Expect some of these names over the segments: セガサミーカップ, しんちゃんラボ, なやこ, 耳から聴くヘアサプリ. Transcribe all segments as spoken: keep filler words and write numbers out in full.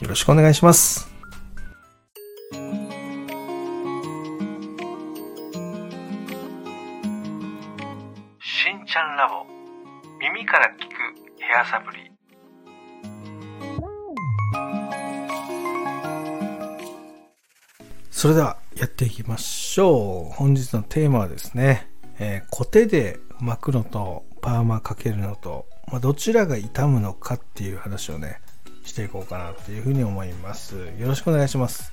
よろしくお願いします。しんちゃんラボ、耳から聞くヘアサプリ。それではやっていきましょう。本日のテーマはですね、えー、コテで巻くのとパーマかけるのと、まあ、どちらが痛むのかっていう話をねしていこうかなっていうふうに思います。よろしくお願いします。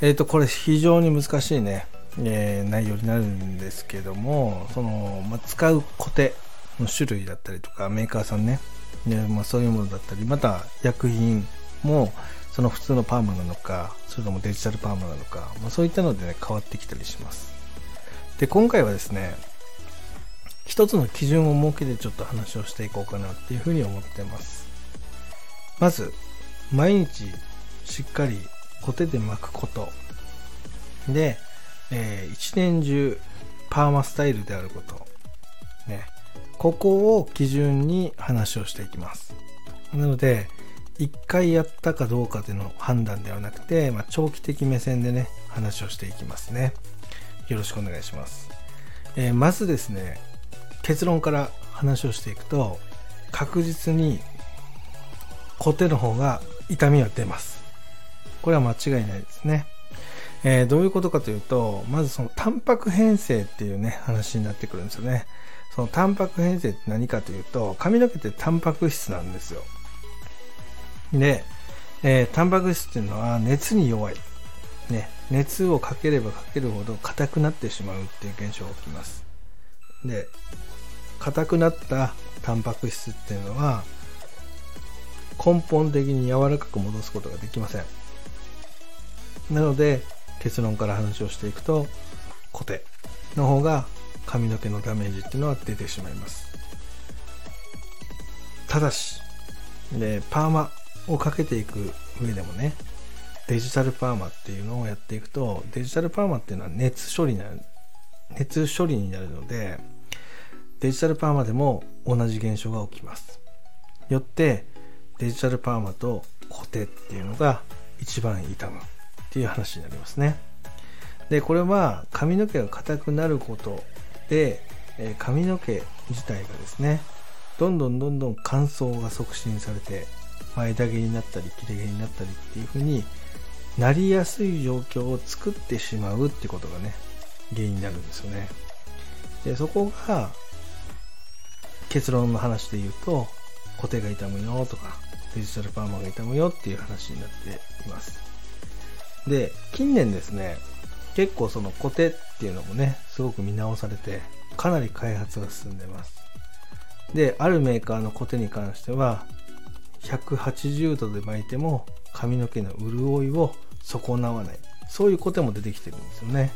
えっとこれ非常に難しいね、えー、内容になるんですけども、その、まあ、使うコテの種類だったりとかメーカーさんね、まあ、そういうものだったり、また薬品もその普通のパーマなのか、それともデジタルパーマなのか、まあ、そういったのでね変わってきたりします。で、今回はですね、一つの基準を設けてちょっと話をしていこうかなっていうふうに思ってます。まず毎日しっかりコテで巻くことで、えー、一年中パーマスタイルであること、ね、ここを基準に話をしていきます。なのでいっかいやったかどうかでの判断ではなくて、まあ、長期的目線でね話をしていきますね。よろしくお願いします。えー、まずですね、結論から話をしていくと、確実にコテの方が痛みは出ます。これは間違いないですね。えー、どういうことかというと、まずそのタンパク変性っていうね話になってくるんですよね。そのタンパク変性って何かというと、髪の毛ってタンパク質なんですよ。で、えー、タンパク質っていうのは熱に弱い、ね、熱をかければかけるほど硬くなってしまうっていう現象が起きます。で、硬くなったタンパク質っていうのは根本的に柔らかく戻すことができません。なので結論から話をしていくと、コテの方が髪の毛のダメージっていうのは出てしまいます。ただし、で、パーマをかけていく上でもね、デジタルパーマっていうのをやっていくと、デジタルパーマっていうのは熱処理になる熱処理になるので、デジタルパーマでも同じ現象が起きます。よってデジタルパーマとコテっていうのが一番痛むっていう話になりますね。で、これは髪の毛が硬くなることで、えー、髪の毛自体がですね、どんどんどんどん乾燥が促進されて、前だげになったり切れ毛になったりっていう風になりやすい状況を作ってしまうってことがね原因になるんですよね。で、そこが結論の話で言うと、コテが痛むよとかデジタルパーマが痛むよっていう話になっています。で、近年ですね、結構そのコテっていうのもねすごく見直されて、かなり開発が進んでます。で、あるメーカーのコテに関してはひゃくはちじゅうどで巻いても髪の毛の潤いを損なわない、そういうコテも出てきてるんですよね。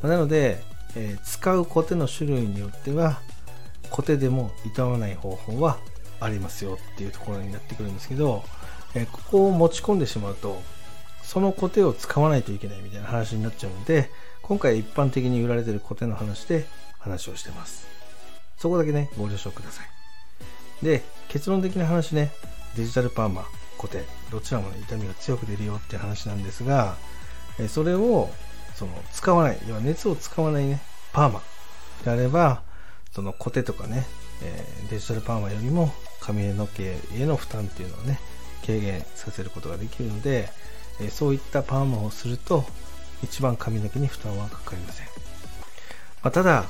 なので、えー、使うコテの種類によってはコテでも痛まない方法はありますよっていうところになってくるんですけど、えー、ここを持ち込んでしまうとそのコテを使わないといけないみたいな話になっちゃうので、今回一般的に売られているコテの話で話をしてます。そこだけねご了承ください。で、結論的な話ね、デジタルパーマ、コテどちらも、ね、痛みが強く出るよって話なんですが、えー、それをその使わない、要は熱を使わないねパーマであれば、そのコテとかね、えー、デジタルパーマよりも髪の毛への負担っていうのをね軽減させることができるので、えー、そういったパーマをすると一番髪の毛に負担はかかりません。まあ、ただ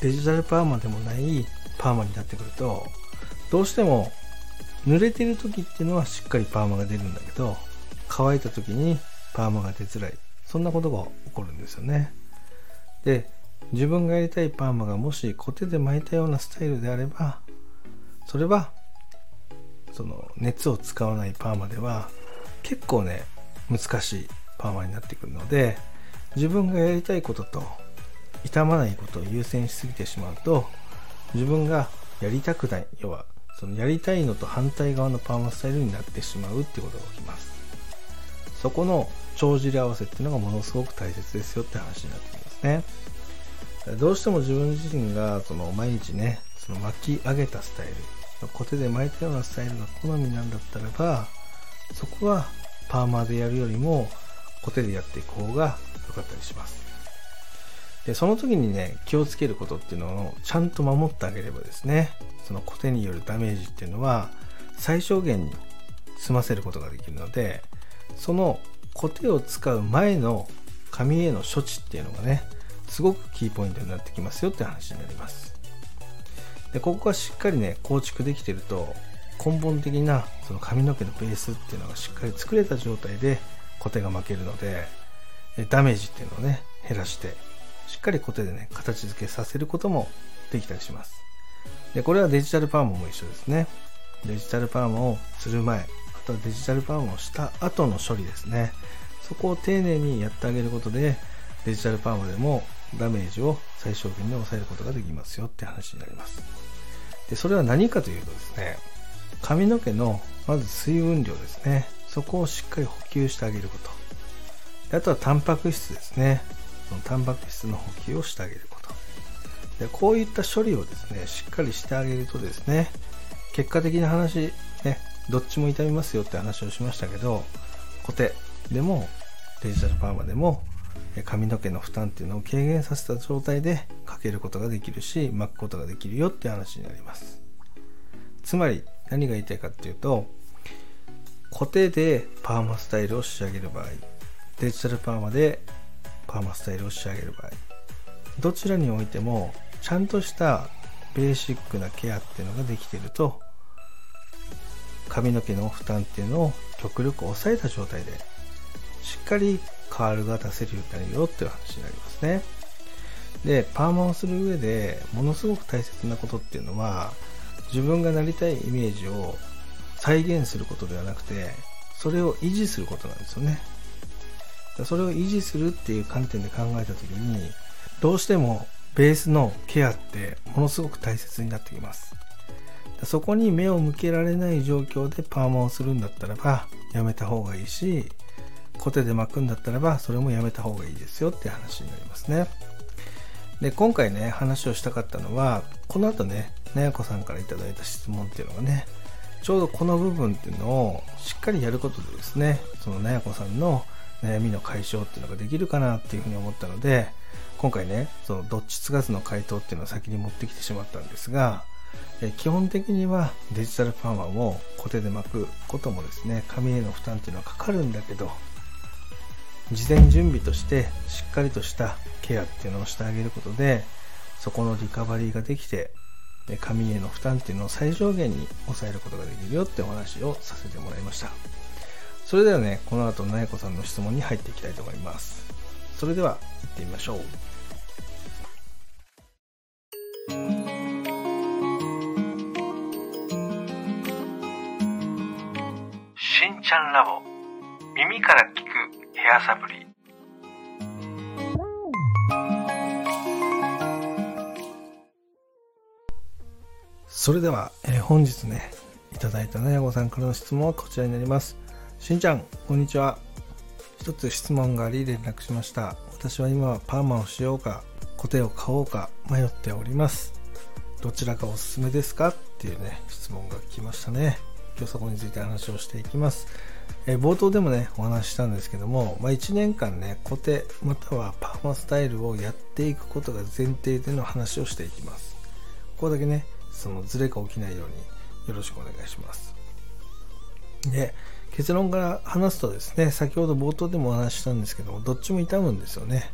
デジタルパーマでもないパーマになってくると、どうしても濡れてる時っていうのはしっかりパーマが出るんだけど、乾いた時にパーマが出づらい、そんなことが起こるんですよね。で、自分がやりたいパーマがもしコテで巻いたようなスタイルであれば、それはその熱を使わないパーマでは結構ね難しいパーマになってくるので、自分がやりたいことと傷まないことを優先しすぎてしまうと、自分がやりたくない、要はそのやりたいのと反対側のパーマスタイルになってしまうってことが起きます。そこの帳尻合わせっていうのがものすごく大切ですよって話になってきますね。どうしても自分自身がその毎日ね、その巻き上げたスタイル、コテで巻いたようなスタイルが好みなんだったらば、そこはパーマでやるよりもコテでやっていく方が良かったりします。でその時にね、気をつけることっていうのをちゃんと守ってあげればですね、そのコテによるダメージっていうのは最小限に済ませることができるので、そのコテを使う前の髪への処置っていうのがね、すごくキーポイントになってきますよって話になります。でここがしっかりね構築できていると、根本的なその髪の毛のベースっていうのがしっかり作れた状態でコテが巻けるので、ダメージっていうのをね減らして、しっかりコテでね形付けさせることもできたりします。でこれはデジタルパーマも一緒ですね。デジタルパーマをする前、あとはデジタルパーマをした後の処理ですね。そこを丁寧にやってあげることで、デジタルパーマでもダメージを最小限に抑えることができますよって話になります。でそれは何かというとですね、髪の毛のまず水分量ですね、そこをしっかり補給してあげること、であとはタンパク質ですね、そのタンパク質の補給をしてあげること、でこういった処理をですねしっかりしてあげるとですね、結果的な話ね、どっちも痛みますよって話をしましたけど、コテでもデジタルパーマでも髪の毛の負担っていうのを軽減させた状態でかけることができるし、巻くことができるよって話になります。つまり何が言いたいかっていうと、コテでパーマスタイルを仕上げる場合、デジタルパーマでパーマスタイルを仕上げる場合、どちらにおいてもちゃんとしたベーシックなケアっていうのができていると、髪の毛の負担っていうのを極力抑えた状態でしっかりカールが出せるようになるよっていう話になりますね。でパーマをする上でものすごく大切なことっていうのは、自分がなりたいイメージを再現することではなくて、それを維持することなんですよね。それを維持するっていう観点で考えた時に、どうしてもベースのケアってものすごく大切になってきます。そこに目を向けられない状況でパーマをするんだったらばやめた方がいいし、コテで巻くんだったらばそれもやめた方がいいですよって話になりますね。で今回ね話をしたかったのは、この後ねなやこさんからいただいた質問っていうのがね、ちょうどこの部分っていうのをしっかりやることでですね、そのなやこさんの悩みの解消っていうのができるかなっていうふうに思ったので、今回ねそのどっちつかずの回答っていうのを先に持ってきてしまったんですが、え基本的にはデジタルパーマもコテで巻くこともですね、髪への負担っていうのはかかるんだけど、事前準備としてしっかりとしたケアっていうのをしてあげることで、そこのリカバリーができて、髪への負担っていうのを最小限に抑えることができるよってお話をさせてもらいました。それではね、この後なやこさんの質問に入っていきたいと思います。それでは行ってみましょう。しんちゃんラボ、耳から聞くヘアサプリ。それでは、えー、本日ねいただいたなやこさんからの質問はこちらになります。しんちゃんこんにちは。一つ質問があり連絡しました。私は今はパーマをしようかコテを買おうか迷っております。どちらがおすすめですかっていうね質問が来ましたね。今日そこについて話をしていきます。え冒頭でもねお話ししたんですけども、まあ、いちねんかんねコテまたはパーマスタイルをやっていくことが前提での話をしていきます。ここだけねそのズレが起きないようによろしくお願いします。で結論から話すとですね、先ほど冒頭でもお話ししたんですけども、どっちも痛むんですよね。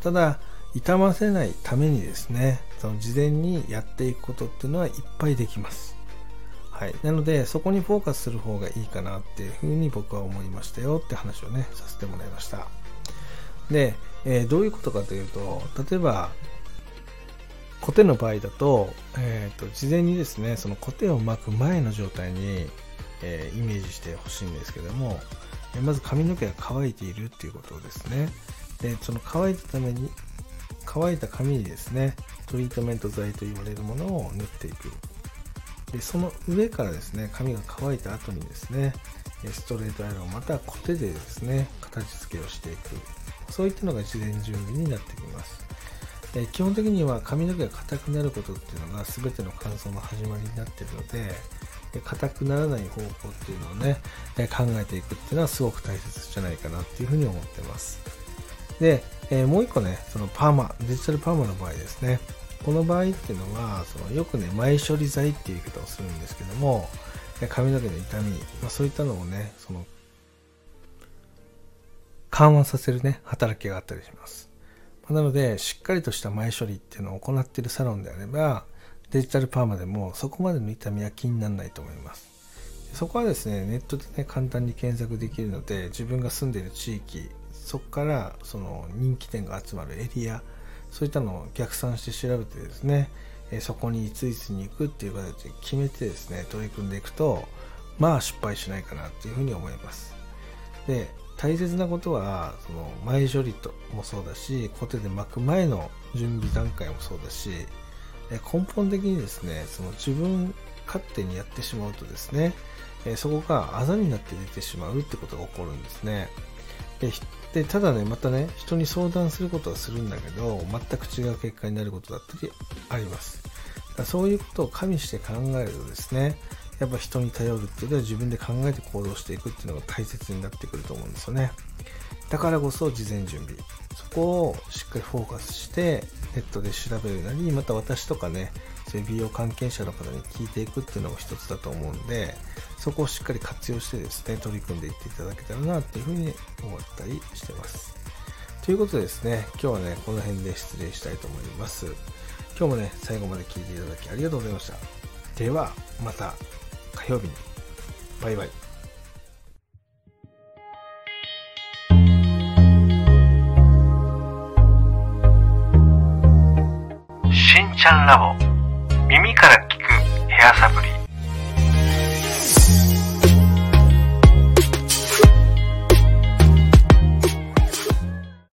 ただ痛ませないためにですね、その事前にやっていくことっていうのはいっぱいできます。はい、なのでそこにフォーカスする方がいいかなっていうふうに僕は思いましたよって話をねさせてもらいました。で、えー、どういうことかというと、例えばコテの場合だと、えーと、事前にですねそのコテを巻く前の状態にえー、イメージしてほしいんですけども、まず髪の毛が乾いているっていうことですね。で、その乾いたために乾いた髪にですね、トリートメント剤と言われるものを塗っていく。で、その上からですね、髪が乾いた後にですね、ストレートアイロンまたはコテでですね、形付けをしていく。そういったのが事前準備になってきます。で、基本的には髪の毛が硬くなることっていうのが全ての乾燥の始まりになっているので、硬くならない方法っていうのをね、考えていくっていうのはすごく大切じゃないかなっていうふうに思ってます。で、えー、もう一個ね、そのパーマ、デジタルパーマの場合ですね。この場合っていうのは、そのよくね、前処理剤っていう言い方をするんですけども、髪の毛の痛み、まあ、そういったのをね、その緩和させるね、働きがあったりします。なので、しっかりとした前処理っていうのを行っているサロンであれば、デジタルパーマでもそこまでの痛みは気にならないと思います。そこはですね、ネットでね、簡単に検索できるので、自分が住んでいる地域、そこからその人気店が集まるエリア、そういったのを逆算して調べてですね、そこにいついつに行くっていう形で決めてですね、取り組んでいくと、まあ失敗しないかなっていうふうに思います。で、大切なことは、その前処理ともそうだし、コテで巻く前の準備段階もそうだし、根本的にですね、その自分勝手にやってしまうとですね、そこがあざになって出てしまうってことが起こるんですね。で、でただね、またね、人に相談することはするんだけど、全く違う結果になることだったりあります。そういうことを加味して考えるとですね、やっぱ人に頼るっていうのは自分で考えて行動していくっていうのが大切になってくると思うんですよね。だからこそ事前準備。そこをしっかりフォーカスして、ネットで調べるなり、また私とかね、そういう美容関係者の方に聞いていくっていうのも一つだと思うんで、そこをしっかり活用してですね、取り組んでいっていただけたらなっていうふうに思ったりしてます。ということでですね、今日はね、この辺で失礼したいと思います。今日もね、最後まで聞いていただきありがとうございました。では、また火曜日に。バイバイ。しんちゃんラボ、耳から聞くヘアサプリ。